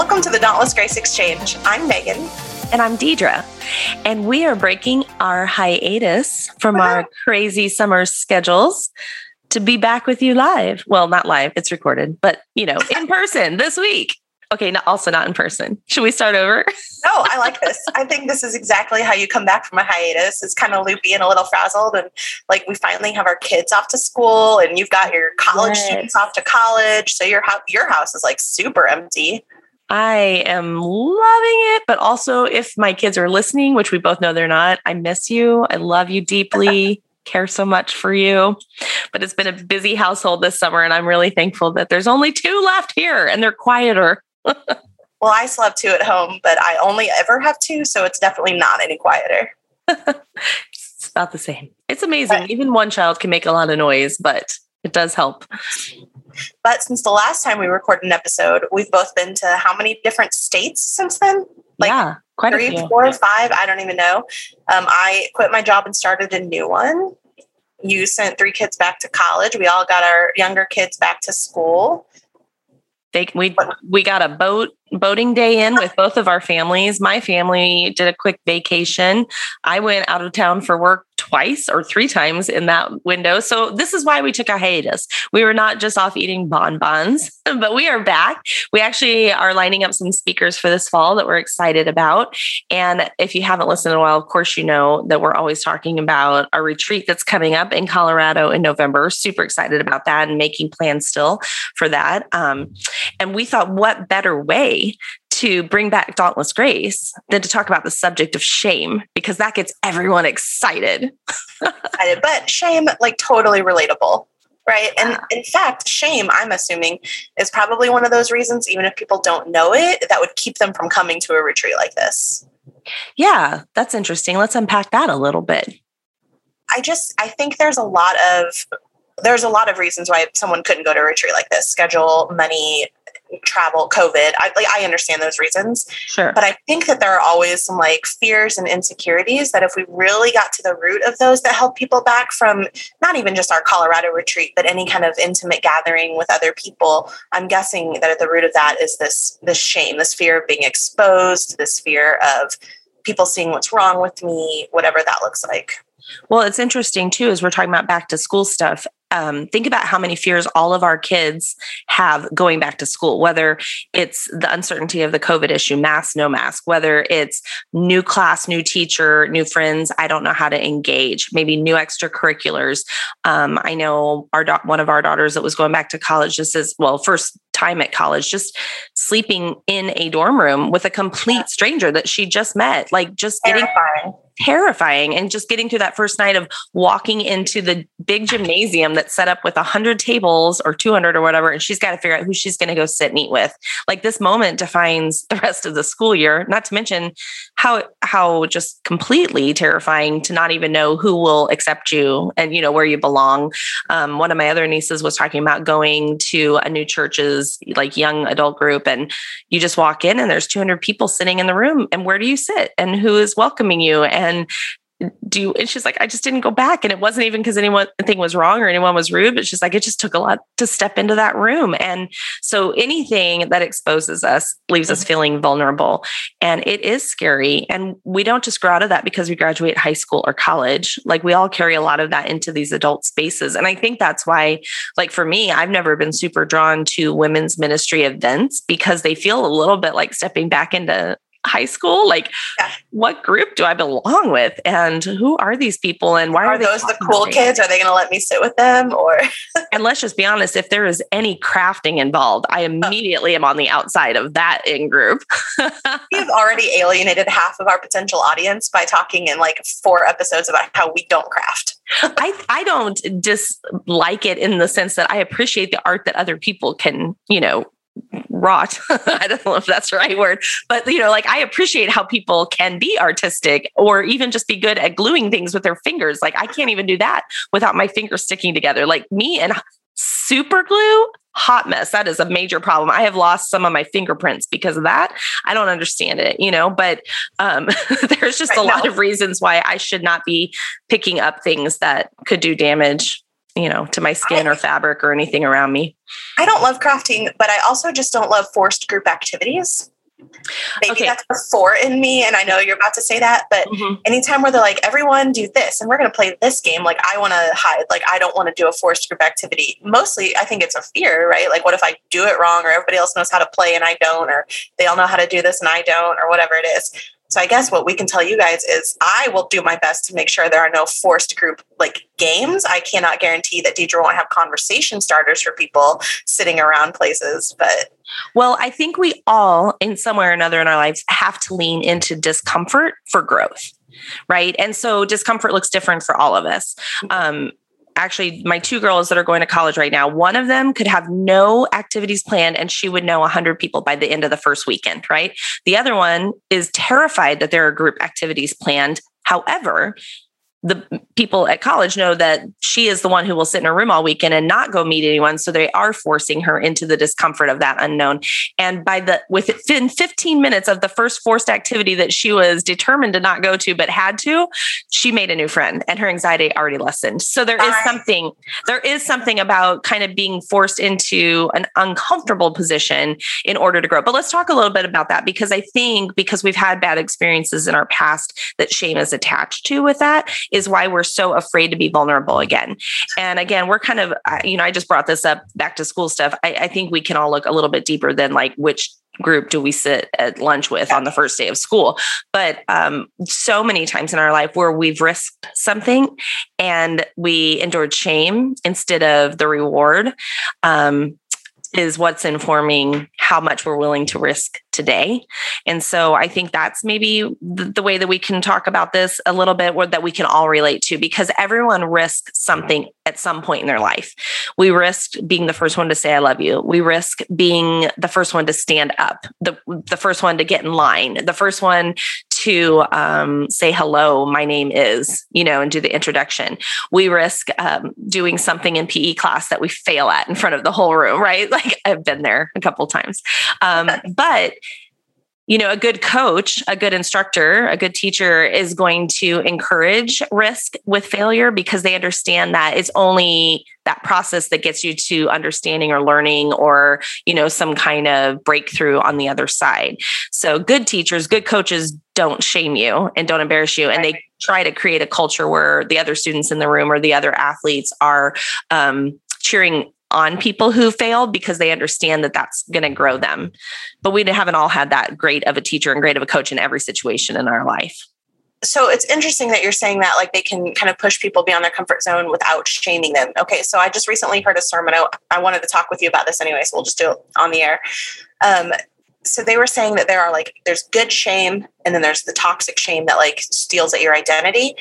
Welcome to the Dauntless Grace Exchange. I'm Megan. And I'm Deidre. And we are breaking our hiatus from our crazy summer schedules to be back with you live. Well, not live, it's recorded, but in person this week. Okay, also not in person. Should we start over? No, I like this. I think this is exactly how you come back from a hiatus. It's kind of loopy and a little frazzled. And like we finally have our kids off to school and you've got your college students off to college. So your house is like super empty. I am loving it. But also if my kids are listening, which we both know they're not, I miss you. I love you deeply. Care so much for you. But it's been a busy household this summer. And I'm really thankful that there's only two left here and they're quieter. Well, I still have two at home, but I only ever have two, so it's definitely not any quieter. It's about the same. It's amazing. Right. Even one child can make a lot of noise, but it does help. But since the last time we recorded an episode, we've both been to how many different states since then? Quite a few. 4 or 5. I don't even know. I quit my job and started a new one. You sent 3 kids back to college. We all got our younger kids back to school. We got a boating day in with both of our families. My family did a quick vacation. I went out of town for work twice or 3 times in that window. So this is why we took a hiatus. We were not just off eating bonbons, but we are back. We actually are lining up some speakers for this fall that we're excited about. And if you haven't listened in a while, of course, you know that we're always talking about our retreat that's coming up in Colorado in November. Super excited about that and making plans still for that. And we thought, what better way to bring back Dauntless Grace than to talk about the subject of shame, because that gets everyone excited. But shame, like, totally relatable, right? And in fact, shame, I'm assuming, is probably one of those reasons, even if people don't know it, that would keep them from coming to a retreat like this. Yeah, that's interesting. Let's unpack that a little bit. I think there's a lot of reasons why someone couldn't go to a retreat like this: schedule, money, travel, COVID. I understand those reasons. Sure. But I think that there are always some fears and insecurities that if we really got to the root of those, that help people back from not even just our Colorado retreat, but any kind of intimate gathering with other people. I'm guessing that at the root of that is this shame, this fear of being exposed, this fear of people seeing what's wrong with me, whatever that looks like. Well, it's interesting too, as we're talking about back to school stuff. Think about how many fears all of our kids have going back to school, whether it's the uncertainty of the COVID issue, mask, no mask, whether it's new class, new teacher, new friends, I don't know how to engage, maybe new extracurriculars. I know one of our daughters that was going back to college just as well, first time at college, just sleeping in a dorm room with a complete stranger that she just met, terrifying. And just getting through that first night of walking into the big gymnasium that's set up with 100 tables or 200 or whatever. And she's got to figure out who she's going to go sit and eat with. This moment defines the rest of the school year, not to mention how just completely terrifying to not even know who will accept you and where you belong. One of my other nieces was talking about going to a new church's young adult group, and you just walk in and there's 200 people sitting in the room, and where do you sit and who is welcoming you? And she's like, I just didn't go back. And it wasn't even because anything was wrong or anyone was rude, but she's like, it just took a lot to step into that room. And so anything that exposes us leaves us feeling vulnerable, and it is scary. And we don't just grow out of that because we graduate high school or college. We all carry a lot of that into these adult spaces. And I think that's why, for me, I've never been super drawn to women's ministry events, because they feel a little bit like stepping back into high school. What group do I belong with, and who are these people, and why are they those the cool kids? Are they going to let me sit with them? Or and let's just be honest, if there is any crafting involved, I immediately am on the outside of that in group. We've already alienated half of our potential audience by talking in 4 episodes about how we don't craft. I don't dislike it in the sense that I appreciate the art that other people can, wrought. I don't know if that's the right word, but I appreciate how people can be artistic or even just be good at gluing things with their fingers. I can't even do that without my fingers sticking together. Me and super glue, hot mess. That is a major problem. I have lost some of my fingerprints because of that. I don't understand it, but there's just a lot of reasons why I should not be picking up things that could do damage to my skin or fabric or anything around me. I don't love crafting, but I also just don't love forced group activities. Maybe that's the four in me. And I know you're about to say that, but anytime where they're like, everyone do this and we're going to play this game. Like I want to hide, like, I don't want to do a forced group activity. Mostly I think it's a fear, right? Like what if I do it wrong or everybody else knows how to play and I don't, or they all know how to do this and I don't, or whatever it is. So I guess what we can tell you guys is I will do my best to make sure there are no forced group like games. I cannot guarantee that Deidre won't have conversation starters for people sitting around places, but. Well, I think we all in some way or another in our lives have to lean into discomfort for growth, right? And so discomfort looks different for all of us. Actually, my two girls that are going to college right now, one of them could have no activities planned and she would know 100 people by the end of the first weekend, right? The other one is terrified that there are group activities planned. However, the people at college know that she is the one who will sit in her room all weekend and not go meet anyone. So they are forcing her into the discomfort of that unknown. And within 15 minutes of the first forced activity that she was determined to not go to, but had to, she made a new friend and her anxiety already lessened. So there is something about kind of being forced into an uncomfortable position in order to grow. But let's talk a little bit about that, because I think because we've had bad experiences in our past that shame is attached to with that, is why we're so afraid to be vulnerable again. And again, we're kind of, I just brought this up back to school stuff. I think we can all look a little bit deeper than like, which group do we sit at lunch with on the first day of school? But so many times in our life where we've risked something and we endured shame instead of the reward is what's informing how much we're willing to risk today. And so I think that's maybe the way that we can talk about this a little bit, or that we can all relate to, because everyone risks something at some point in their life. We risk being the first one to say, I love you. We risk being the first one to stand up, the first one to get in line, the first one to say, hello, my name is, and do the introduction. We risk doing something in PE class that we fail at in front of the whole room, right? Like I've been there a couple times. But a good coach, a good instructor, a good teacher is going to encourage risk with failure, because they understand that it's only that process that gets you to understanding or learning or, some kind of breakthrough on the other side. So good teachers, good coaches don't shame you and don't embarrass you. And they try to create a culture where the other students in the room or the other athletes are cheering on people who fail, because they understand that that's going to grow them. But we haven't all had that great of a teacher and great of a coach in every situation in our life. So it's interesting that you're saying that, like, they can kind of push people beyond their comfort zone without shaming them. Okay. So I just recently heard a sermon. I wanted to talk with you about this anyway, so we'll just do it on the air. So they were saying that there's good shame, and then there's the toxic shame that like steals at your identity.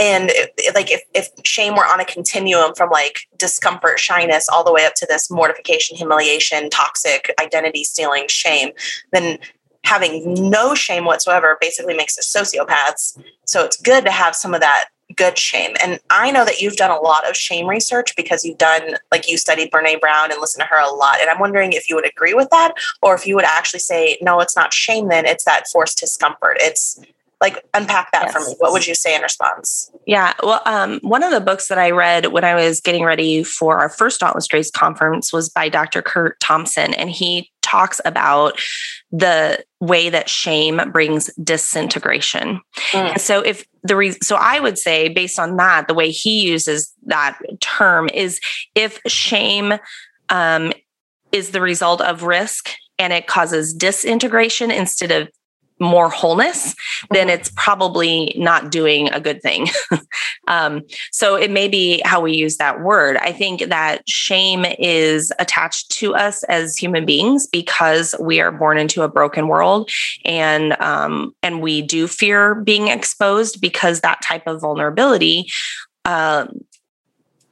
And if shame were on a continuum from like discomfort, shyness, all the way up to this mortification, humiliation, toxic identity stealing shame, then having no shame whatsoever basically makes us sociopaths. So it's good to have some of that good shame. And I know that you've done a lot of shame research, because you studied Brené Brown and listened to her a lot. And I'm wondering if you would agree with that, or if you would actually say, no, it's not shame. Then it's that forced discomfort. It's like, unpack that for me. What would you say in response? Yeah. Well, one of the books that I read when I was getting ready for our first Dauntless Grace conference was by Dr. Kurt Thompson. And he talks about the way that shame brings disintegration. And so I would say, based on that, the way he uses that term is, if shame is the result of risk and it causes disintegration instead of more wholeness, then it's probably not doing a good thing. So it may be how we use that word. I think that shame is attached to us as human beings, because we are born into a broken world, and we do fear being exposed, because that type of vulnerability, it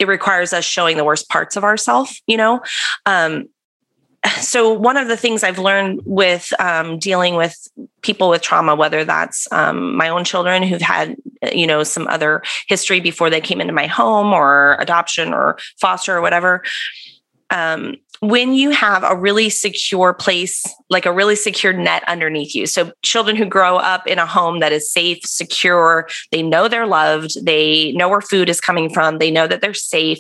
requires us showing the worst parts of ourselves, So one of the things I've learned with dealing with people with trauma, whether that's my own children who've had, some other history before they came into my home, or adoption or foster or whatever, when you have a really secure place, like a really secure net underneath you. So children who grow up in a home that is safe, secure, they know they're loved, they know where food is coming from, they know that they're safe.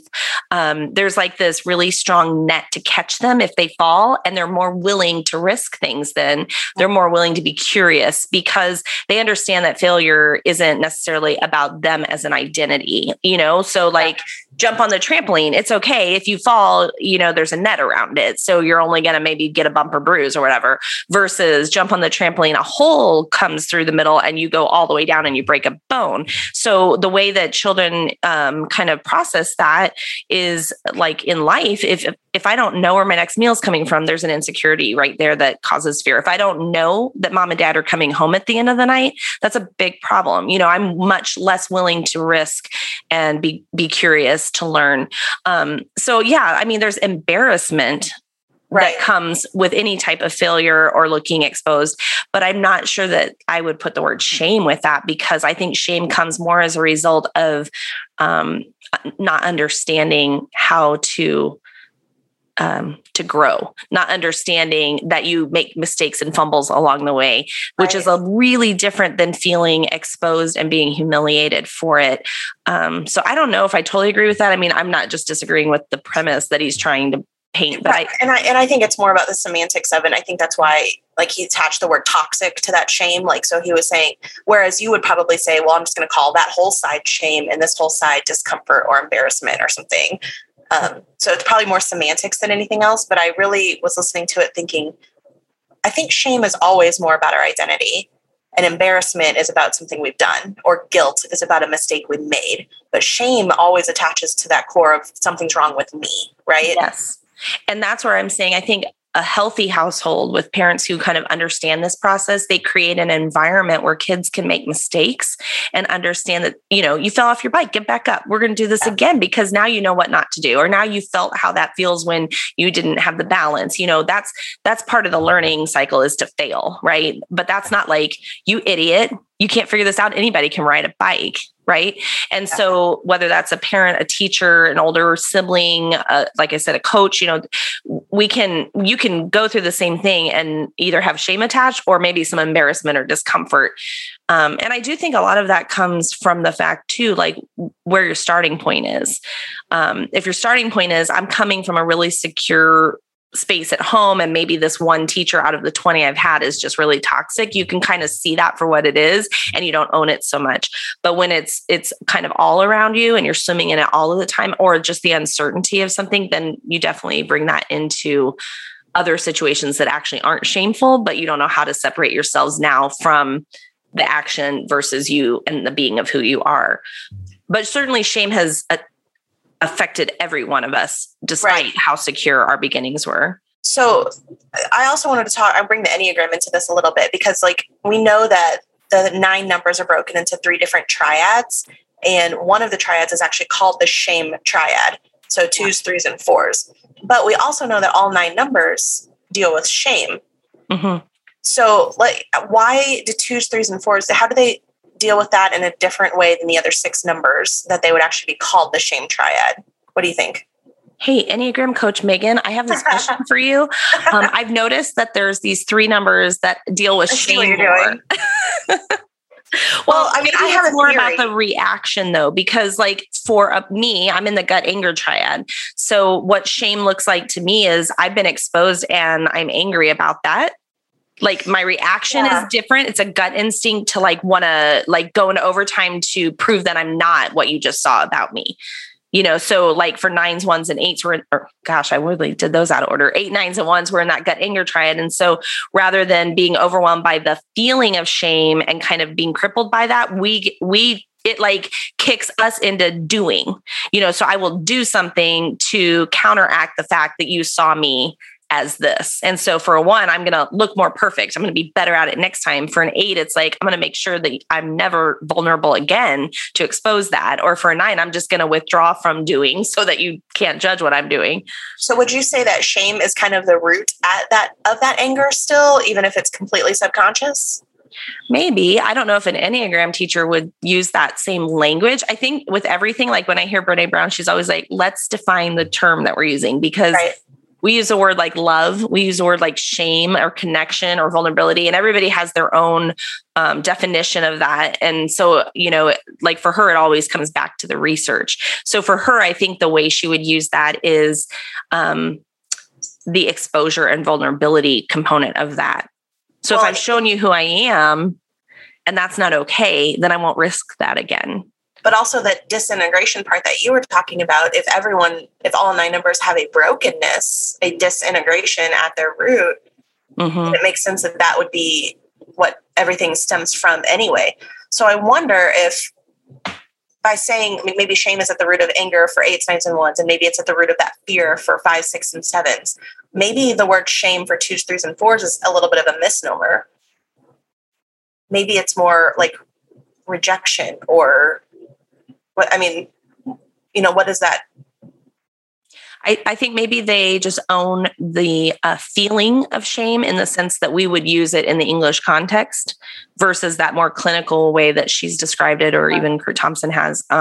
There's like this really strong net to catch them if they fall, and they're more willing to risk things then. They're more willing to be curious because they understand that failure isn't necessarily about them as an identity, you know? So like jump on the trampoline. It's okay. If you fall, you know, there's a net around it. So you're only going to maybe get a bump or bruise or whatever, versus jump on the trampoline, a hole comes through the middle and you go all the way down and you break a bone. So the way that children kind of process that is like in life, if I don't know where my next meal is coming from, there's an insecurity right there that causes fear. If I don't know that mom and dad are coming home at the end of the night, that's a big problem. You know, I'm much less willing to risk and be curious to learn. So yeah, I mean, there's embarrassment that comes with any type of failure or looking exposed, but I'm not sure that I would put the word shame with that, because I think shame comes more as a result of not understanding how to grow, not understanding that you make mistakes and fumbles along the way, which is a really different than feeling exposed and being humiliated for it. So I don't know if I totally agree with that. I mean, I'm not just disagreeing with the premise that he's trying to paint, but I think it's more about the semantics of it. I think that's why, like, he attached the word toxic to that shame. Like, so he was saying, whereas you would probably say, well, I'm just going to call that whole side shame and this whole side discomfort or embarrassment or something. So it's probably more semantics than anything else, but I really was listening to it thinking, I think shame is always more about our identity, and embarrassment is about something we've done, or guilt is about a mistake we made, but shame always attaches to that core of something's wrong with me. Right. Yes. And that's where I'm saying, I think a healthy household with parents who kind of understand this process, they create an environment where kids can make mistakes and understand that, you know, you fell off your bike, get back up. We're going to do this again, because now you know what not to do, or now you felt how that feels when you didn't have the balance. You know, that's part of the learning cycle, is to fail, right? But that's not like, you idiot, you can't figure this out. Anybody can ride a bike. Right. And so whether that's a parent, a teacher, an older sibling, like I said, a coach, you know, you can go through the same thing and either have shame attached or maybe some embarrassment or discomfort. And I do think a lot of that comes from the fact too, like where your starting point is. If your starting point is, I'm coming from a really secure space at home, and maybe this one teacher out of the 20 I've had is just really toxic, you can kind of see that for what it is and you don't own it so much. But when it's kind of all around you and you're swimming in it all of the time, or just the uncertainty of something, then you definitely bring that into other situations that actually aren't shameful, but you don't know how to separate yourselves now from the action versus you and the being of who you are. But certainly shame has affected every one of us, despite how secure our beginnings were. So I also wanted to bring the Enneagram into this a little bit, because like we know that the 9 numbers are broken into 3 different triads. And one of the triads is actually called the shame triad. So 2s, 3s, and 4s. But we also know that all 9 numbers deal with shame. Mm-hmm. So like, why do 2s, 3s, and 4s, how do they deal with that in a different way than the other 6 numbers, that they would actually be called the shame triad? What do you think? Hey, Enneagram coach Megan, I have this question for you. I've noticed that there's these 3 numbers that deal with shame. Well, I mean, I have more about the reaction though, because like for me, I'm in the gut anger triad. So what shame looks like to me is I've been exposed and I'm angry about that. Like my reaction is different. It's a gut instinct to like want to like go into overtime to prove that I'm not what you just saw about me. You know, so like for 9s, 1s, and 8s were, or gosh, I really did those out of order. 8, 9s, and 1s were in that gut anger triad. And so rather than being overwhelmed by the feeling of shame and kind of being crippled by that, it like kicks us into doing, you know, so I will do something to counteract the fact that you saw me as this. And so for a 1, I'm going to look more perfect. I'm going to be better at it next time. For an 8, it's like, I'm going to make sure that I'm never vulnerable again to expose that. Or for a 9, I'm just going to withdraw from doing so that you can't judge what I'm doing. So would you say that shame is kind of the root of that anger still, even if it's completely subconscious? Maybe. I don't know if an Enneagram teacher would use that same language. I think with everything, like when I hear Brené Brown, she's always like, let's define the term that we're using, because we use a word like love, we use a word like shame or connection or vulnerability, and everybody has their own definition of that. And so, you know, like for her, it always comes back to the research. So for her, I think the way she would use that is the exposure and vulnerability component of that. So if I've shown you who I am and that's not okay, then I won't risk that again. But also that disintegration part that you were talking about, if all 9 numbers have a brokenness, a disintegration at their root, mm-hmm. it makes sense that that would be what everything stems from anyway. So I wonder if by saying, I mean, maybe shame is at the root of anger for 8s, 9s, and 1s, and maybe it's at the root of that fear for 5s, 6s, and 7s. Maybe the word shame for 2s, 3s, and 4s is a little bit of a misnomer. Maybe it's more like rejection or what, I mean, you know, what is that? I think maybe they just own the feeling of shame in the sense that we would use it in the English context versus that more clinical way that she's described it, or even Kurt Thompson has. They're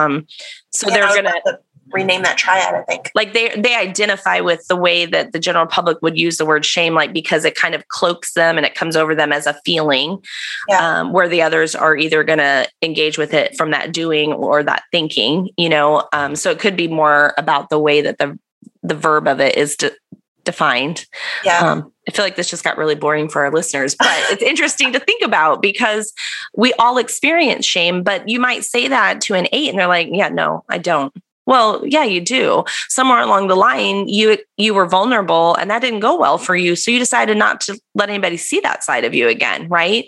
going to rename that triad, I think. Like they identify with the way that the general public would use the word shame, like because it kind of cloaks them and it comes over them as a feeling, where the others are either going to engage with it from that doing or that thinking, you know? So it could be more about the way that the verb of it is defined. Yeah. I feel like this just got really boring for our listeners, but it's interesting to think about because we all experience shame, but you might say that to an 8 and they're like, yeah, no, I don't. Well, yeah, you do. Somewhere along the line, you were vulnerable and that didn't go well for you. So you decided not to let anybody see that side of you again, right?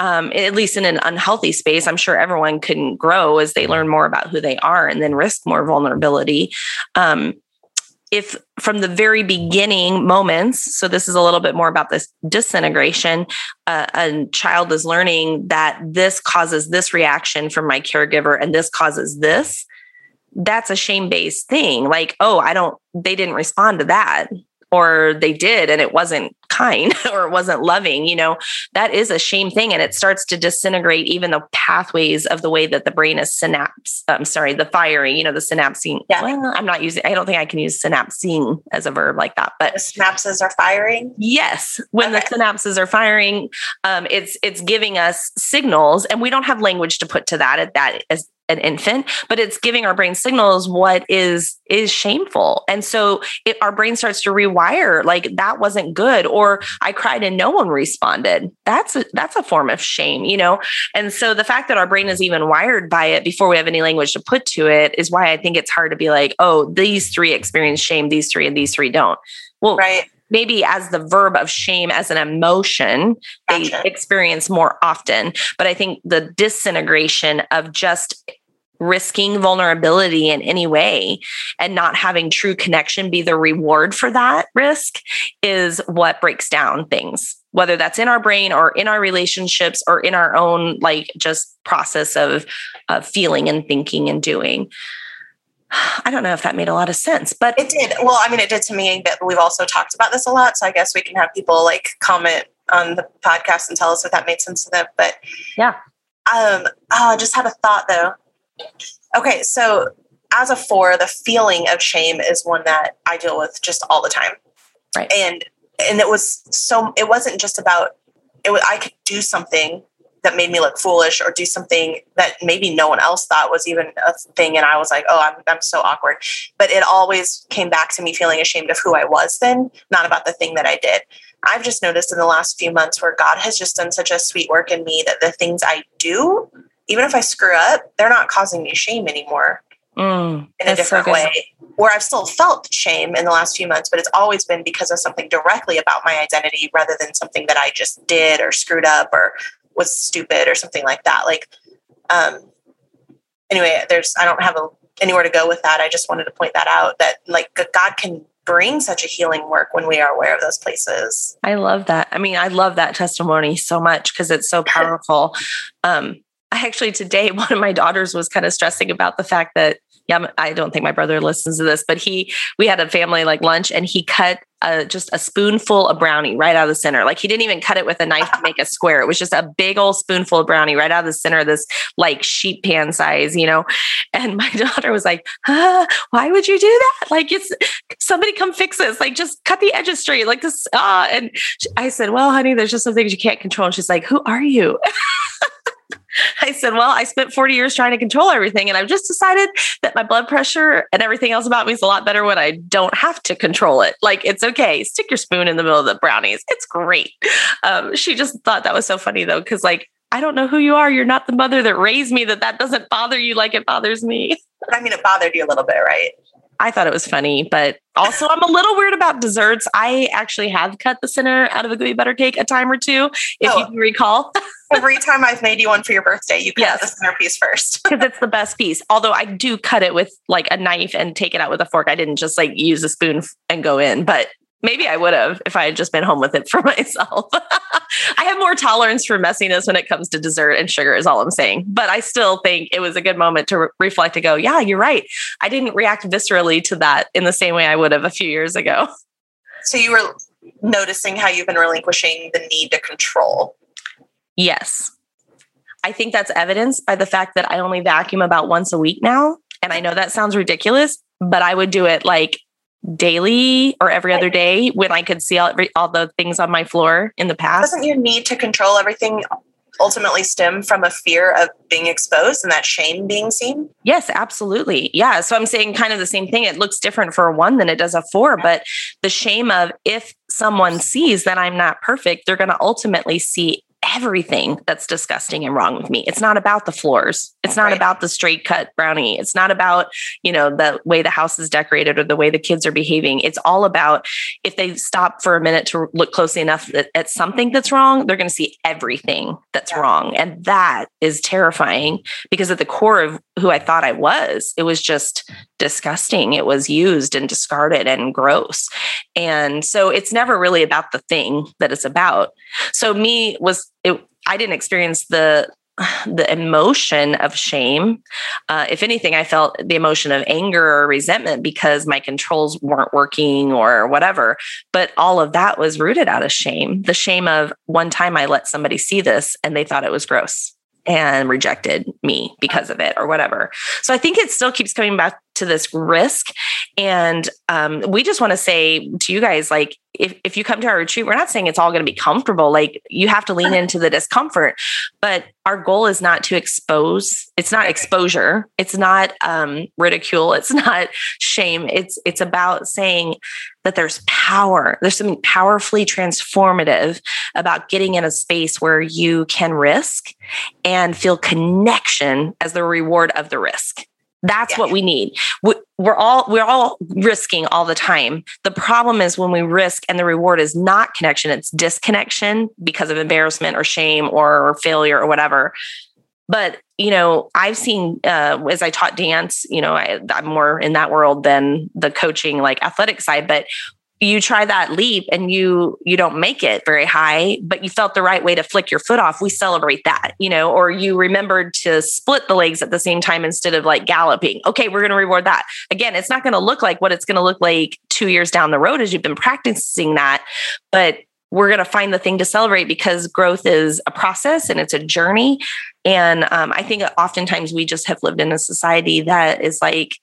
At least in an unhealthy space. I'm sure everyone can grow as they learn more about who they are and then risk more vulnerability. If from the very beginning moments, so this is a little bit more about this disintegration, a child is learning that this causes this reaction from my caregiver and this causes this, that's a shame-based thing. Like, they didn't respond to that, or they did and it wasn't kind or it wasn't loving, you know, that is a shame thing. And it starts to disintegrate even the pathways of the way that the brain is the firing, you know, the synapsing. Yeah. Well, I don't think I can use synapsing as a verb like that, but the synapses are firing. Yes. When the synapses are firing, it's giving us signals, and we don't have language to put to that at that as an infant, but it's giving our brain signals what is shameful. And so our brain starts to rewire, like that wasn't good, or I cried and no one responded. That's a form of shame, you know? And so the fact that our brain is even wired by it before we have any language to put to it is why I think it's hard to be like, oh, these 3 experience shame, these 3 and these 3 don't. Well, right. Maybe as the verb of shame, as an emotion, gotcha. They experience more often. But I think the disintegration of just risking vulnerability in any way and not having true connection be the reward for that risk is what breaks down things, whether that's in our brain or in our relationships or in our own, like, just process of feeling and thinking and doing. I don't know if that made a lot of sense, but it did. Well, I mean, it did to me, but we've also talked about this a lot. So I guess we can have people like comment on the podcast and tell us if that made sense to them. But yeah. I just had a thought though. Okay. So as a 4, the feeling of shame is one that I deal with just all the time. Right. And it wasn't just about it. I could do something that made me look foolish or do something that maybe no one else thought was even a thing. And I was like, I'm so awkward, but it always came back to me feeling ashamed of who I was then, not about the thing that I did. I've just noticed in the last few months where God has just done such a sweet work in me that the things I do, even if I screw up, they're not causing me shame anymore in a different way, where I've still felt shame in the last few months, but it's always been because of something directly about my identity rather than something that I just did or screwed up or was stupid or something like that. Like, anyway, I don't have anywhere to go with that. I just wanted to point that out, that like God can bring such a healing work when we are aware of those places. I love that. I mean, I love that testimony so much because it's so powerful. I actually, today, one of my daughters was kind of stressing about the fact that yeah, I don't think my brother listens to this, but we had a family like lunch and he cut just a spoonful of brownie right out of the center. Like he didn't even cut it with a knife to make a square. It was just a big old spoonful of brownie right out of the center of this like sheet pan size, you know? And my daughter was like, why would you do that? Like it's somebody come fix this. Like just cut the edges straight like this. And I said, well, honey, there's just some things you can't control. And she's like, who are you? I said, well, I spent 40 years trying to control everything. And I've just decided that my blood pressure and everything else about me is a lot better when I don't have to control it. Like, it's okay. Stick your spoon in the middle of the brownies. It's great. She just thought that was so funny though. 'Cause like, I don't know who you are. You're not the mother that raised me, that doesn't bother you like it bothers me. I mean, it bothered you a little bit, right? I thought it was funny, but also I'm a little weird about desserts. I actually have cut the center out of a gooey butter cake a time or two, if you can recall. Every time I've made you one for your birthday, you cut the center piece first. Because it's the best piece. Although I do cut it with like a knife and take it out with a fork. I didn't just like use a spoon and go in, but maybe I would have if I had just been home with it for myself. I have more tolerance for messiness when it comes to dessert and sugar is all I'm saying. But I still think it was a good moment to reflect and go, yeah, you're right. I didn't react viscerally to that in the same way I would have a few years ago. So you were noticing how you've been relinquishing the need to control. Yes. I think that's evidenced by the fact that I only vacuum about once a week now. And I know that sounds ridiculous, but I would do it like daily or every other day when I could see all the things on my floor in the past. Doesn't your need to control everything ultimately stem from a fear of being exposed and that shame being seen? Yes, absolutely. Yeah. So I'm saying kind of the same thing. It looks different for a one than it does a four, but the shame of if someone sees that I'm not perfect, they're going to ultimately see everything that's disgusting and wrong with me. It's not about the floors. It's not about the straight cut brownie. It's not about, you know, the way the house is decorated or the way the kids are behaving. It's all about if they stop for a minute to look closely enough at something that's wrong, they're going to see everything that's wrong. And that is terrifying because at the core of who I thought I was, it was just disgusting. It was used and discarded and gross. And so it's never really about the thing that it's about. So me was, I didn't experience the emotion of shame. If anything, I felt the emotion of anger or resentment because my controls weren't working or whatever. But all of that was rooted out of shame. The shame of one time I let somebody see this and they thought it was gross and rejected me because of it or whatever. So I think it still keeps coming back to this risk. And we just want to say to you guys, like, if you come to our retreat, we're not saying it's all going to be comfortable. Like you have to lean into the discomfort, but our goal is not to expose. It's not exposure. It's not ridicule. It's not shame. It's about saying that there's power. There's something powerfully transformative about getting in a space where you can risk and feel connection as the reward of the risk. That's what we need. We're all risking all the time. The problem is when we risk and the reward is not connection, it's disconnection because of embarrassment or shame or failure or whatever. But, you know, I've seen, as I taught dance, you know, I'm more in that world than the coaching, like athletic side, but you try that leap and you don't make it very high, but you felt the right way to flick your foot off. We celebrate that, you know, or you remembered to split the legs at the same time instead of like galloping. Okay, we're going to reward that. Again, it's not going to look like what it's going to look like 2 years down the road as you've been practicing that, but we're going to find the thing to celebrate because growth is a process and it's a journey. And I think oftentimes we just have lived in a society that is like,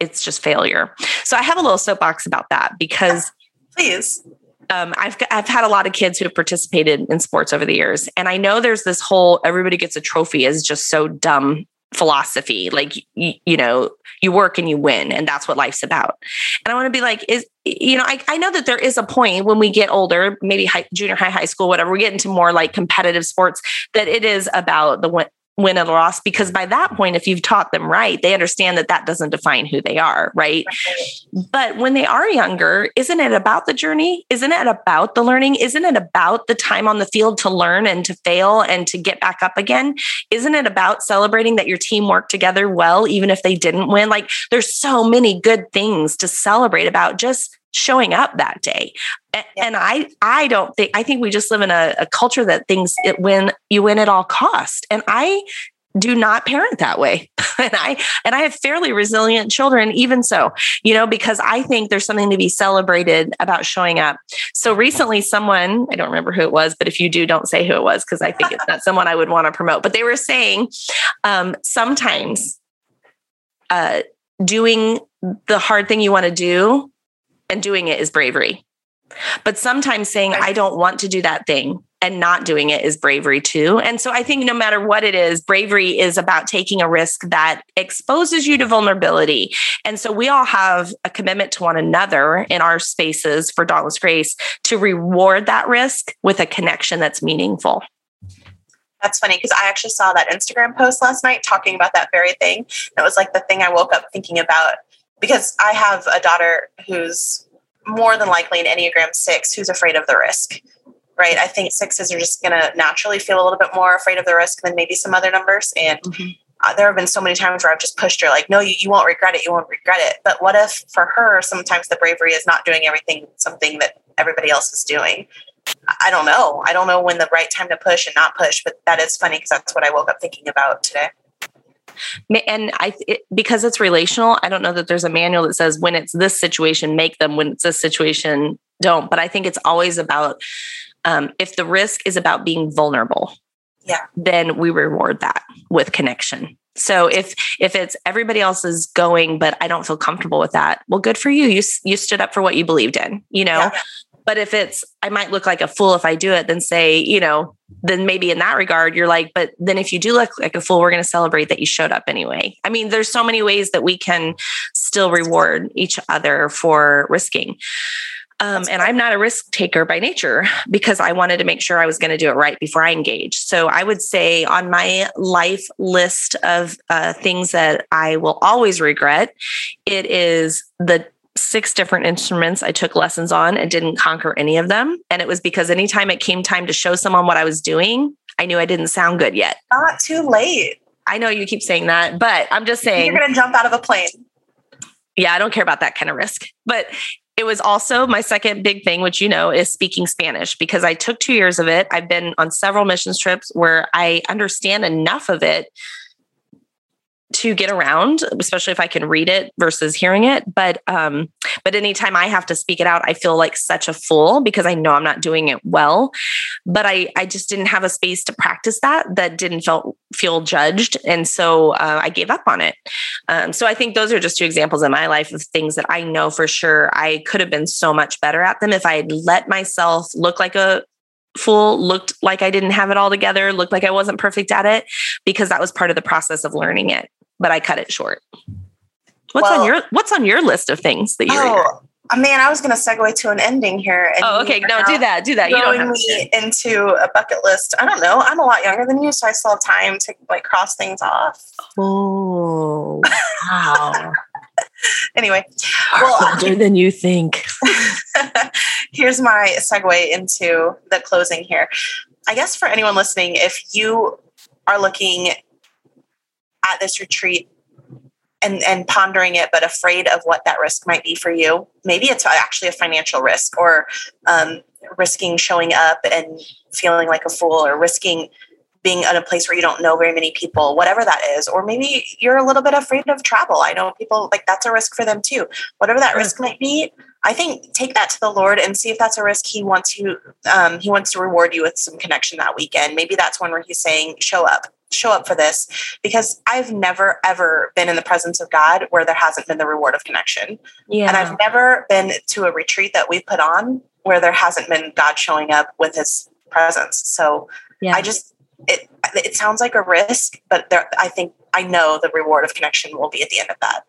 it's just failure. So I have a little soapbox about that because please. I've had a lot of kids who have participated in sports over the years. And I know there's this whole, everybody gets a trophy is just so dumb philosophy. Like, you know, you work and you win and that's what life's about. And I want to be like, I know that there is a point when we get older, maybe junior high school, whatever, we get into more like competitive sports that it is about the win and loss, because by that point, if you've taught them right, they understand that doesn't define who they are, right? But when they are younger, isn't it about the journey? Isn't it about the learning? Isn't it about the time on the field to learn and to fail and to get back up again? Isn't it about celebrating that your team worked together well, even if they didn't win? Like there's so many good things to celebrate about just showing up that day. And I think we just live in a culture that thinks it when you win at all cost. And I do not parent that way. And I have fairly resilient children, even so, because I think there's something to be celebrated about showing up. So recently someone, I don't remember who it was, but if you do, don't say who it was, because I think it's not someone I would want to promote, but they were saying sometimes doing the hard thing you want to do and doing it is bravery. But sometimes saying, I don't want to do that thing and not doing it is bravery too. And so I think no matter what it is, bravery is about taking a risk that exposes you to vulnerability. And so we all have a commitment to one another in our spaces for Dauntless Grace to reward that risk with a connection that's meaningful. That's funny, because I actually saw that Instagram post last night talking about that very thing. That was like the thing I woke up thinking about, because I have a daughter who's more than likely an Enneagram 6 who's afraid of the risk, right? I think 6s are just going to naturally feel a little bit more afraid of the risk than maybe some other numbers. And there have been so many times where I've just pushed her like, no, you won't regret it. You won't regret it. But what if for her, sometimes the bravery is not doing something that everybody else is doing? I don't know. I don't know when the right time to push and not push, but that is funny because that's what I woke up thinking about today. And because it's relational, I don't know that there's a manual that says when it's this situation, make them, when it's this situation, don't. But I think it's always about, if the risk is about being vulnerable, then we reward that with connection. So if it's everybody else is going, but I don't feel comfortable with that, well, good for you. You stood up for what you believed in, Yeah. But if it's, I might look like a fool if I do it, then say, then maybe in that regard, you're like, but then if you do look like a fool, we're going to celebrate that you showed up anyway. I mean, there's so many ways that we can still reward each other for risking. And I'm not a risk taker by nature because I wanted to make sure I was going to do it right before I engaged. So I would say on my life list of things that I will always regret, it is the 6 different instruments I took lessons on and didn't conquer any of them. And it was because anytime it came time to show someone what I was doing, I knew I didn't sound good yet. Not too late. I know you keep saying that, but I'm just saying. You're going to jump out of a plane. Yeah, I don't care about that kind of risk. But it was also my second big thing, which is speaking Spanish, because I took 2 years of it. I've been on several missions trips where I understand enough of it to get around, especially if I can read it versus hearing it. But anytime I have to speak it out, I feel like such a fool because I know I'm not doing it well, but I just didn't have a space to practice that didn't feel judged. And so I gave up on it. So I think those are just 2 examples in my life of things that I know for sure I could have been so much better at them if I had let myself look like a fool, looked like I didn't have it all together, looked like I wasn't perfect at it, because that was part of the process of learning it. But I cut it short. What's on your list of things that you're? Oh man, I was going to segue to an ending here. And okay, no, do that. You don't have me to. Into a bucket list. I don't know. I'm a lot younger than you, so I still have time to cross things off. Oh, wow. Anyway, older than you think. Here's my segue into the closing here. I guess for anyone listening, if you are looking at this retreat and pondering it, but afraid of what that risk might be for you. Maybe it's actually a financial risk, or risking showing up and feeling like a fool, or risking being at a place where you don't know very many people, whatever that is. Or maybe you're a little bit afraid of travel. I know people that's a risk for them too. Whatever that risk might be, I think take that to the Lord and see if that's a risk he wants to reward you with some connection that weekend. Maybe that's one where he's saying, show up for this, because I've never, ever been in the presence of God where there hasn't been the reward of connection. Yeah. And I've never been to a retreat that we put on where there hasn't been God showing up with his presence. So yeah. It sounds like a risk, but I know the reward of connection will be at the end of that.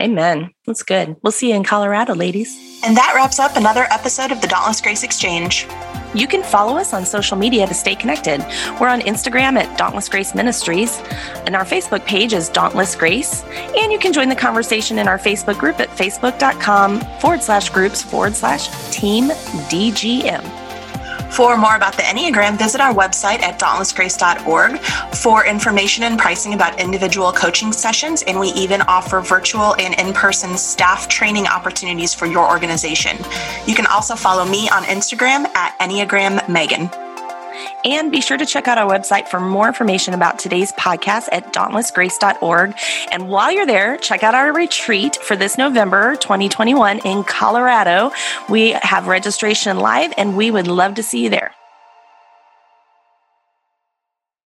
Amen. That's good. We'll see you in Colorado, ladies. And that wraps up another episode of the Dauntless Grace Exchange. You can follow us on social media to stay connected. We're on Instagram at Dauntless Grace Ministries, and our Facebook page is Dauntless Grace. And you can join the conversation in our Facebook group at facebook.com/groups/Team DGM. For more about the Enneagram, visit our website at dauntlessgrace.org for information and pricing about individual coaching sessions, and we even offer virtual and in-person staff training opportunities for your organization. You can also follow me on Instagram at EnneagramMegan. And be sure to check out our website for more information about today's podcast at dauntlessgrace.org. And while you're there, check out our retreat for this November 2021 in Colorado. We have registration live, and we would love to see you there.